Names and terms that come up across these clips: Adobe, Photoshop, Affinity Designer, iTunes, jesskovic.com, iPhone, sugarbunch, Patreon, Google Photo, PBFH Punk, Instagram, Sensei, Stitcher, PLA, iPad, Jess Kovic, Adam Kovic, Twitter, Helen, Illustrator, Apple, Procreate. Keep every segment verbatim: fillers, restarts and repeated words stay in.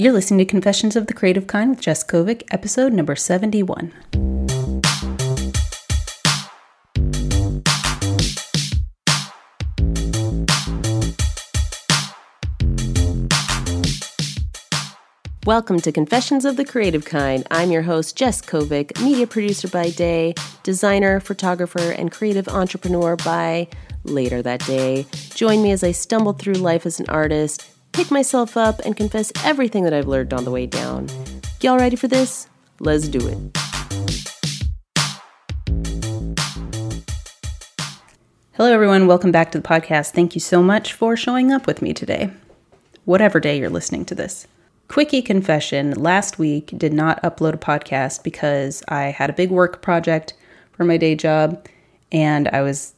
You're listening to Confessions of the Creative Kind with Jess Kovic, episode number seventy-one. Welcome to Confessions of the Creative Kind. I'm your host, Jess Kovic, media producer by day, designer, photographer, and creative entrepreneur by later that day. Join me as I stumble through life as an artist, pick myself up, and confess everything that I've learned on the way down. Y'all ready for this? Let's do it. Hello, everyone. Welcome back to the podcast. Thank you so much for showing up with me today, whatever day you're listening to this. Quickie confession, last week did not upload a podcast because I had a big work project for my day job and I was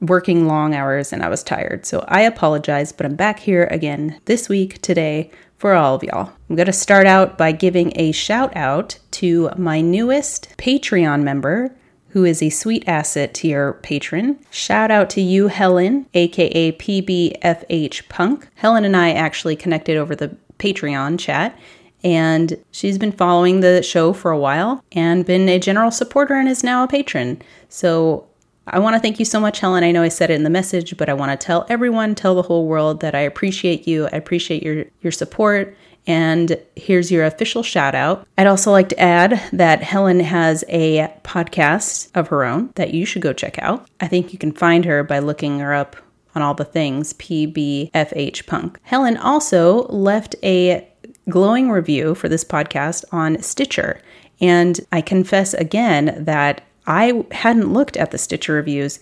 working long hours and I was tired. So I apologize, but I'm back here again this week, today, for all of y'all. I'm going to start out by giving a shout out to my newest Patreon member, who is a sweet asset tier patron. Shout out to you, Helen, aka P B F H Punk. Helen and I actually connected over the Patreon chat, and she's been following the show for a while and been a general supporter and is now a patron. So I want to thank you so much, Helen. I know I said it in the message, but I want to tell everyone, tell the whole world that I appreciate you. I appreciate your, your support. And here's your official shout out. I'd also like to add that Helen has a podcast of her own that you should go check out. I think you can find her by looking her up on all the things, P B F H Punk. Helen also left a glowing review for this podcast on Stitcher. And I confess again that I hadn't looked at the Stitcher reviews.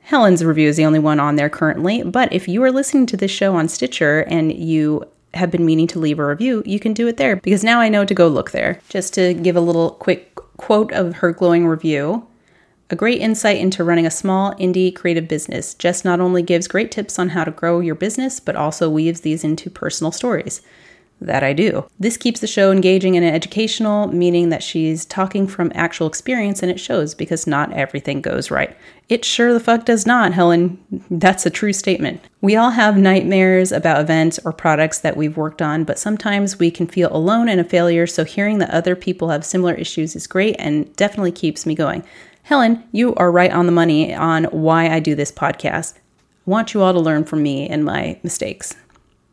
Helen's review is the only one on there currently. But if you are listening to this show on Stitcher and you have been meaning to leave a review, you can do it there, because now I know to go look there. Just to give a little quick quote of her glowing review. A great insight into running a small indie creative business. Jess not only gives great tips on how to grow your business, but also weaves these into personal stories. That I do. This keeps the show engaging and educational, meaning that she's talking from actual experience and it shows, because not everything goes right. It sure the fuck does not, Helen. That's a true statement. We all have nightmares about events or products that we've worked on, but sometimes we can feel alone and a failure, so hearing that other people have similar issues is great and definitely keeps me going. Helen, you are right on the money on why I do this podcast. I want you all to learn from me and my mistakes,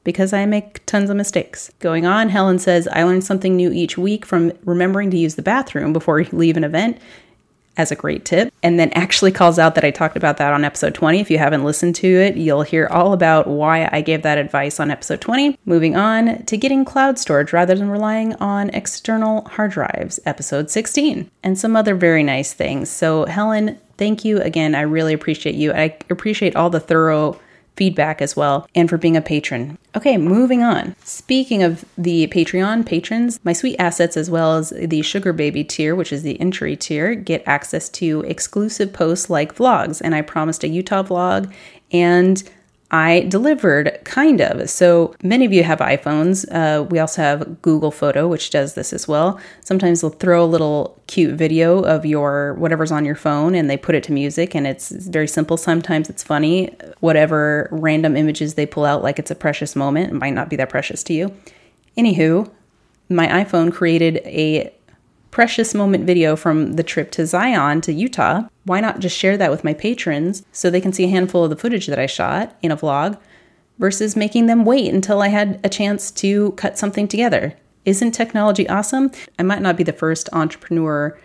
because I make tons of mistakes. Going on, Helen says, I learn something new each week, from remembering to use the bathroom before you leave an event, as a great tip, and then actually calls out that I talked about that on episode twenty. If you haven't listened to it, you'll hear all about why I gave that advice on episode twenty. Moving on to getting cloud storage rather than relying on external hard drives, episode sixteen, and some other very nice things. So Helen, thank you again. I really appreciate you. I appreciate all the thorough feedback as well, and for being a patron. Okay, moving on. Speaking of the Patreon patrons, my sweet assets, as well as the Sugar Baby tier, which is the entry tier, get access to exclusive posts like vlogs, and I promised a Utah vlog, and I delivered, kind of. So many of you have iPhones. Uh, we also have Google Photo, which does this as well. Sometimes they'll throw a little cute video of your whatever's on your phone and they put it to music, and it's very simple. Sometimes it's funny, whatever random images they pull out, like it's a precious moment. It might not be that precious to you. Anywho, my iPhone created a precious moment video from the trip to Zion to Utah. Why not just share that with my patrons so they can see a handful of the footage that I shot in a vlog, versus making them wait until I had a chance to cut something together? Isn't technology awesome? I might not be the first entrepreneur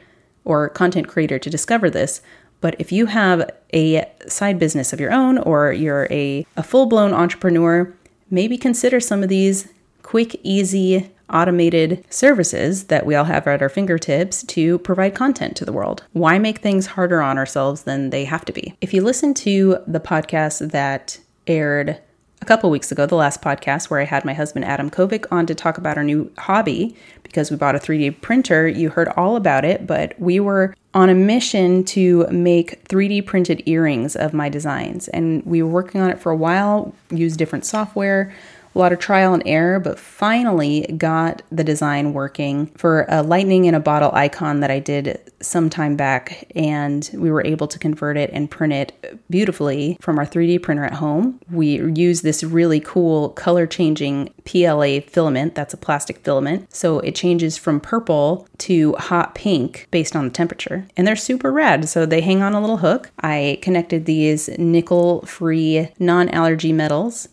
or content creator to discover this, but if you have a side business of your own, or you're a, a full-blown entrepreneur, maybe consider some of these quick, easy, automated services that we all have at our fingertips to provide content to the world. Why make things harder on ourselves than they have to be? If you listen to the podcast that aired a couple weeks ago, the last podcast where I had my husband Adam Kovic on to talk about our new hobby, because we bought a three D printer, you heard all about it, but we were on a mission to make three D printed earrings of my designs. And we were working on it for a while, used different software, a lot of trial and error, but finally got the design working for a lightning in a bottle icon that I did some time back, and we were able to convert it and print it beautifully from our three D printer at home. We used this really cool color changing P L A filament. That's a plastic filament. So it changes from purple to hot pink based on the temperature, and they're super rad. So they hang on a little hook. I connected these nickel-free non-allergy metals,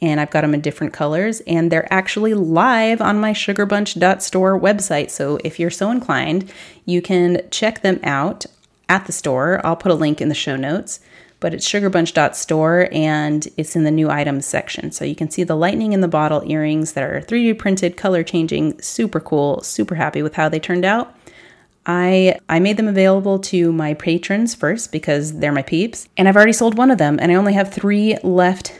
and I've got them in different colors, and they're actually live on my sugar bunch dot store website. So if you're so inclined, you can check them out at the store. I'll put a link in the show notes, but it's sugar bunch dot store, and it's in the new items section. So you can see the lightning in the bottle earrings that are three D printed, color changing, super cool, super happy with how they turned out. I I made them available to my patrons first because they're my peeps, and I've already sold one of them, and I only have three left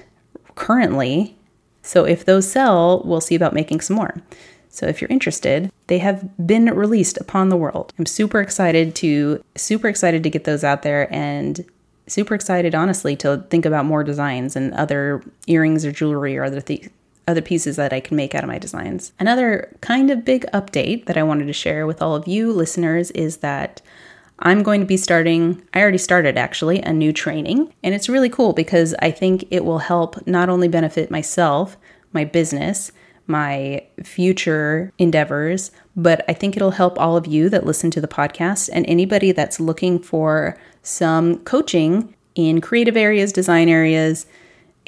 currently. So if those sell, we'll see about making some more. So if you're interested, they have been released upon the world. I'm super excited to super excited to get those out there, and super excited, honestly, to think about more designs and other earrings or jewelry or other things. Other pieces that I can make out of my designs. Another kind of big update that I wanted to share with all of you listeners is that I'm going to be starting, I already started actually, a new training. And it's really cool because I think it will help not only benefit myself, my business, my future endeavors, but I think it'll help all of you that listen to the podcast and anybody that's looking for some coaching in creative areas, design areas,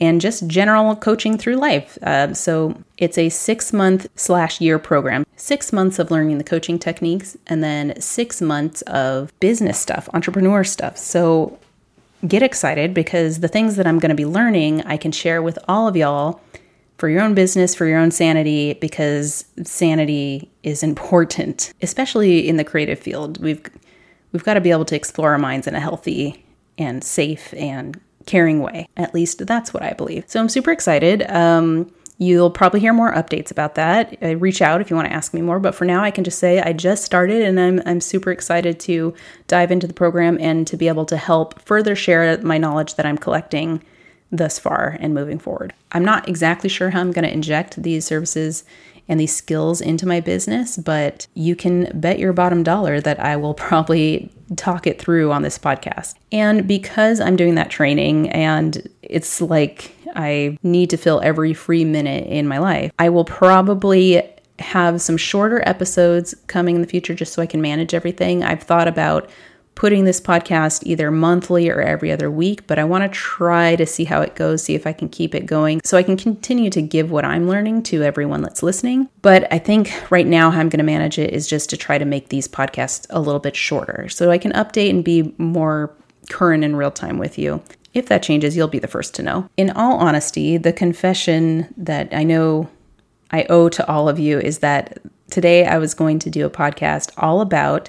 and just general coaching through life. Uh, so it's a six-month slash year program. Six months of learning the coaching techniques, and then six months of business stuff, entrepreneur stuff. So get excited, because the things that I'm going to be learning, I can share with all of y'all for your own business, for your own sanity, because sanity is important, especially in the creative field. We've we've got to be able to explore our minds in a healthy and safe and caring way. At least that's what I believe. So I'm super excited. Um, you'll probably hear more updates about that. Uh, reach out if you want to ask me more, but for now I can just say I just started, and I'm I'm super excited to dive into the program and to be able to help further share my knowledge that I'm collecting thus far and moving forward. I'm not exactly sure how I'm going to inject these services and these skills into my business, but you can bet your bottom dollar that I will probably talk it through on this podcast. And because I'm doing that training, and it's like I need to fill every free minute in my life, I will probably have some shorter episodes coming in the future just so I can manage everything. I've thought about putting this podcast either monthly or every other week, but I want to try to see how it goes, see if I can keep it going so I can continue to give what I'm learning to everyone that's listening. But I think right now how I'm going to manage it is just to try to make these podcasts a little bit shorter so I can update and be more current and real time with you. If that changes, you'll be the first to know. In all honesty, the confession that I know I owe to all of you is that today I was going to do a podcast all about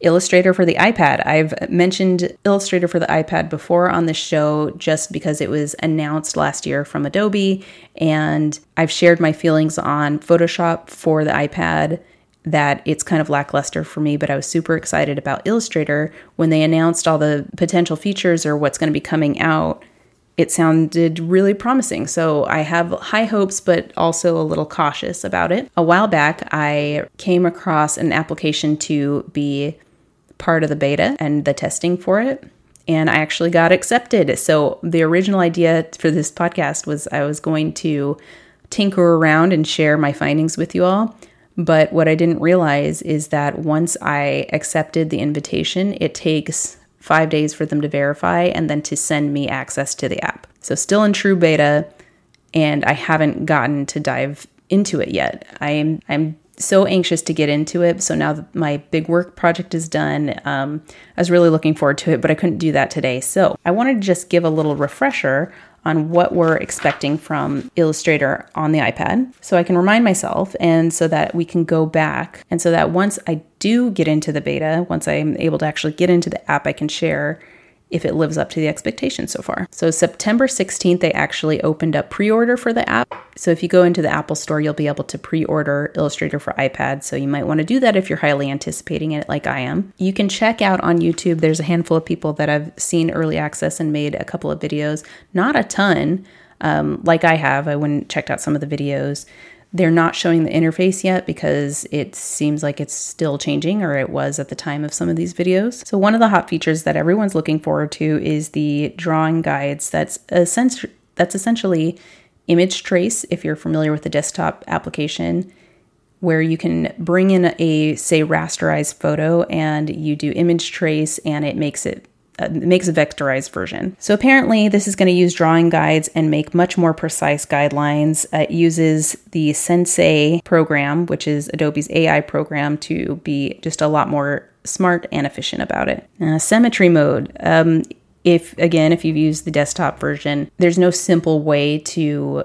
Illustrator for the iPad. I've mentioned Illustrator for the iPad before on this show just because it was announced last year from Adobe, and I've shared my feelings on Photoshop for the iPad, that it's kind of lackluster for me, but I was super excited about Illustrator. When they announced all the potential features or what's going to be coming out, it sounded really promising, so I have high hopes, but also a little cautious about it. A while back, I came across an application to be part of the beta and the testing for it, and I actually got accepted. So the original idea for this podcast was I was going to tinker around and share my findings with you all, but what I didn't realize is that once I accepted the invitation, it takes five days for them to verify and then to send me access to the app. So still in true beta, and I haven't gotten to dive into it yet. I am I'm so anxious to get into it. So now that my big work project is done, um, I was really looking forward to it, but I couldn't do that today. So I wanted to just give a little refresher on what we're expecting from Illustrator on the iPad so I can remind myself, and so that we can go back, and so that once I do get into the beta, once I'm able to actually get into the app, I can share if it lives up to the expectations so far. So September sixteenth, they actually opened up pre-order for the app. So if you go into the Apple store, you'll be able to pre-order Illustrator for iPad. So you might want to do that if you're highly anticipating it like I am. You can check out on YouTube. There's a handful of people that I've seen early access and made a couple of videos. Not a ton. um, like I have. I went and checked out some of the videos. They're not showing the interface yet because it seems like it's still changing, or it was at the time of some of these videos. So one of the hot features that everyone's looking forward to is the drawing guides. That's essentially, that's essentially image trace, if you're familiar with the desktop application, where you can bring in a, say, rasterized photo and you do image trace and it makes it Uh, makes a vectorized version. So apparently this is going to use drawing guides and make much more precise guidelines. Uh, it uses the Sensei program, which is Adobe's A I program, to be just a lot more smart and efficient about it. Uh, symmetry mode. Um, if, again, if you've used the desktop version, there's no simple way to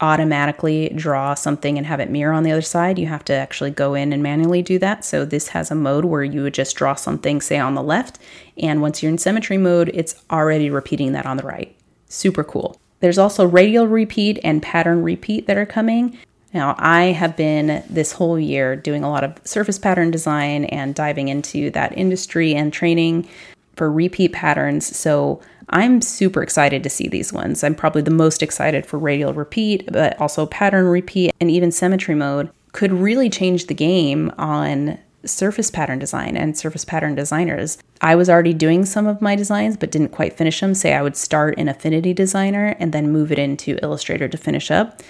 automatically draw something and have it mirror on the other side. You have to actually go in and manually do that. So this has a mode where you would just draw something, say, on the left, and once you're in symmetry mode, it's already repeating that on the right. Super cool. There's also radial repeat and pattern repeat that are coming. Now, I have been this whole year doing a lot of surface pattern design and diving into that industry and training for repeat patterns. So I'm super excited to see these ones. I'm probably the most excited for radial repeat, but also pattern repeat and even symmetry mode could really change the game on surface pattern design and surface pattern designers. I was already doing some of my designs, but didn't quite finish them. Say I would start in Affinity Designer and then move it into Illustrator to finish up.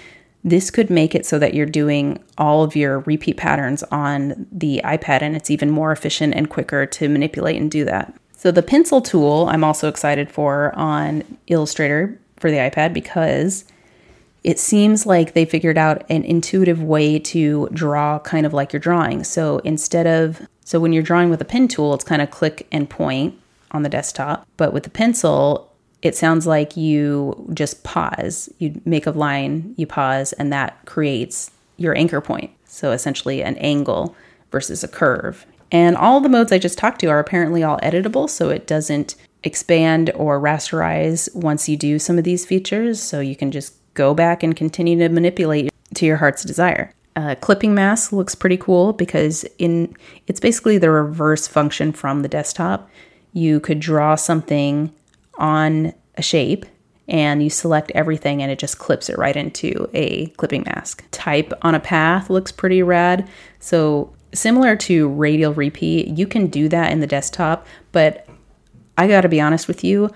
This could make it so that you're doing all of your repeat patterns on the iPad, and it's even more efficient and quicker to manipulate and do that. So the pencil tool I'm also excited for on Illustrator for the iPad, because it seems like they figured out an intuitive way to draw kind of like you're drawing. So instead of, so when you're drawing with a pen tool, it's kind of click and point on the desktop. But with the pencil, it sounds like you just pause. You make a line, you pause, and that creates your anchor point. So essentially an angle versus a curve. And all the modes I just talked to are apparently all editable, so it doesn't expand or rasterize once you do some of these features, so you can just go back and continue to manipulate to your heart's desire. Uh, clipping mask looks pretty cool because in it's basically the reverse function from the desktop. You could draw something on a shape, and you select everything, and it just clips it right into a clipping mask. Type on a path looks pretty rad, so similar to radial repeat, you can do that in the desktop, but I gotta be honest with you,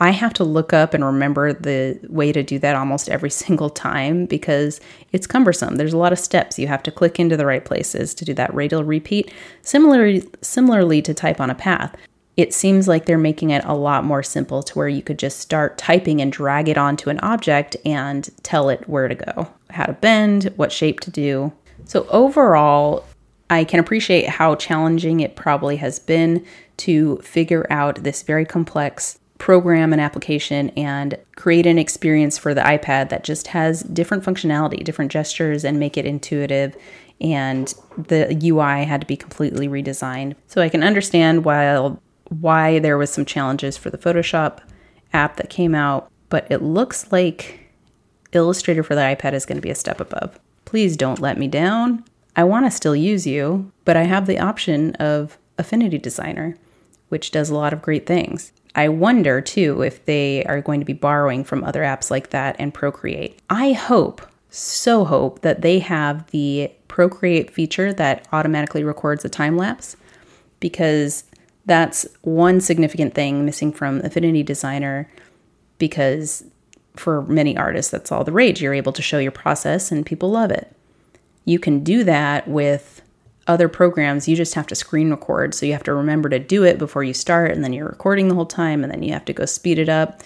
I have to look up and remember the way to do that almost every single time because it's cumbersome. There's a lot of steps. You have to click into the right places to do that radial repeat. Similarly, similarly to type on a path, it seems like they're making it a lot more simple to where you could just start typing and drag it onto an object and tell it where to go, how to bend, what shape to do. So overall, I can appreciate how challenging it probably has been to figure out this very complex program and application and create an experience for the iPad that just has different functionality, different gestures, and make it intuitive. And the U I had to be completely redesigned. So I can understand why, why there was some challenges for the Photoshop app that came out, but it looks like Illustrator for the iPad is going to be a step above. Please don't let me down. I want to still use you, but I have the option of Affinity Designer, which does a lot of great things. I wonder, too, if they are going to be borrowing from other apps like that and Procreate. I hope, so hope, that they have the Procreate feature that automatically records a time lapse, because that's one significant thing missing from Affinity Designer, because for many artists, that's all the rage. You're able to show your process and people love it. You can do that with other programs. You just have to screen record. So you have to remember to do it before you start, and then you're recording the whole time, and then you have to go speed it up.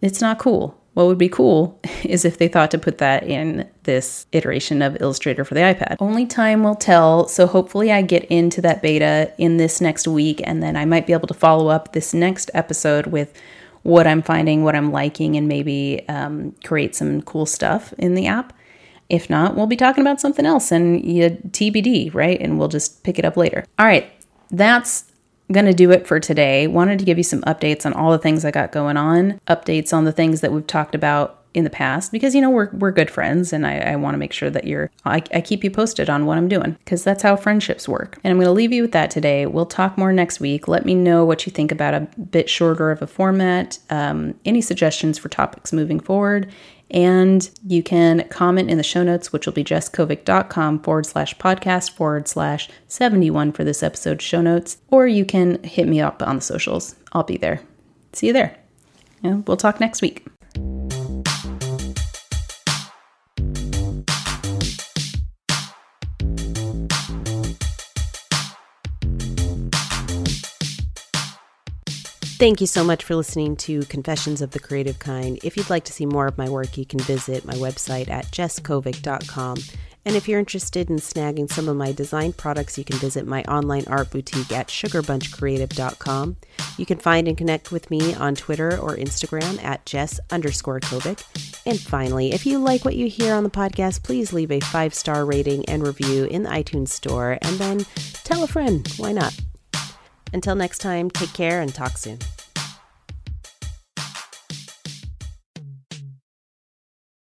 It's not cool. What would be cool is if they thought to put that in this iteration of Illustrator for the iPad. Only time will tell. So hopefully I get into that beta in this next week, and then I might be able to follow up this next episode with what I'm finding, what I'm liking, and maybe um, create some cool stuff in the app. If not, we'll be talking about something else and you T B D, right? And we'll just pick it up later. All right, that's going to do it for today. Wanted to give you some updates on all the things I got going on, updates on the things that we've talked about in the past, because, you know, we're we're good friends, and I, I want to make sure that you're, I, I keep you posted on what I'm doing, because that's how friendships work. And I'm going to leave you with that today. We'll talk more next week. Let me know what you think about a bit shorter of a format, um, any suggestions for topics moving forward, and you can comment in the show notes, which will be jesskovic.com forward slash podcast forward slash 71 for this episode's show notes, or you can hit me up on the socials. I'll be there. See you there. And we'll talk next week. Thank you so much for listening to Confessions of the Creative Kind. If you'd like to see more of my work, you can visit my website at jess kovic dot com. And if you're interested in snagging some of my design products, you can visit my online art boutique at sugar bunch creative dot com. You can find and connect with me on Twitter or Instagram at Jess underscore Kovic. And finally, if you like what you hear on the podcast, please leave a five-star rating and review in the iTunes store, and then tell a friend. Why not? Until next time, take care and talk soon.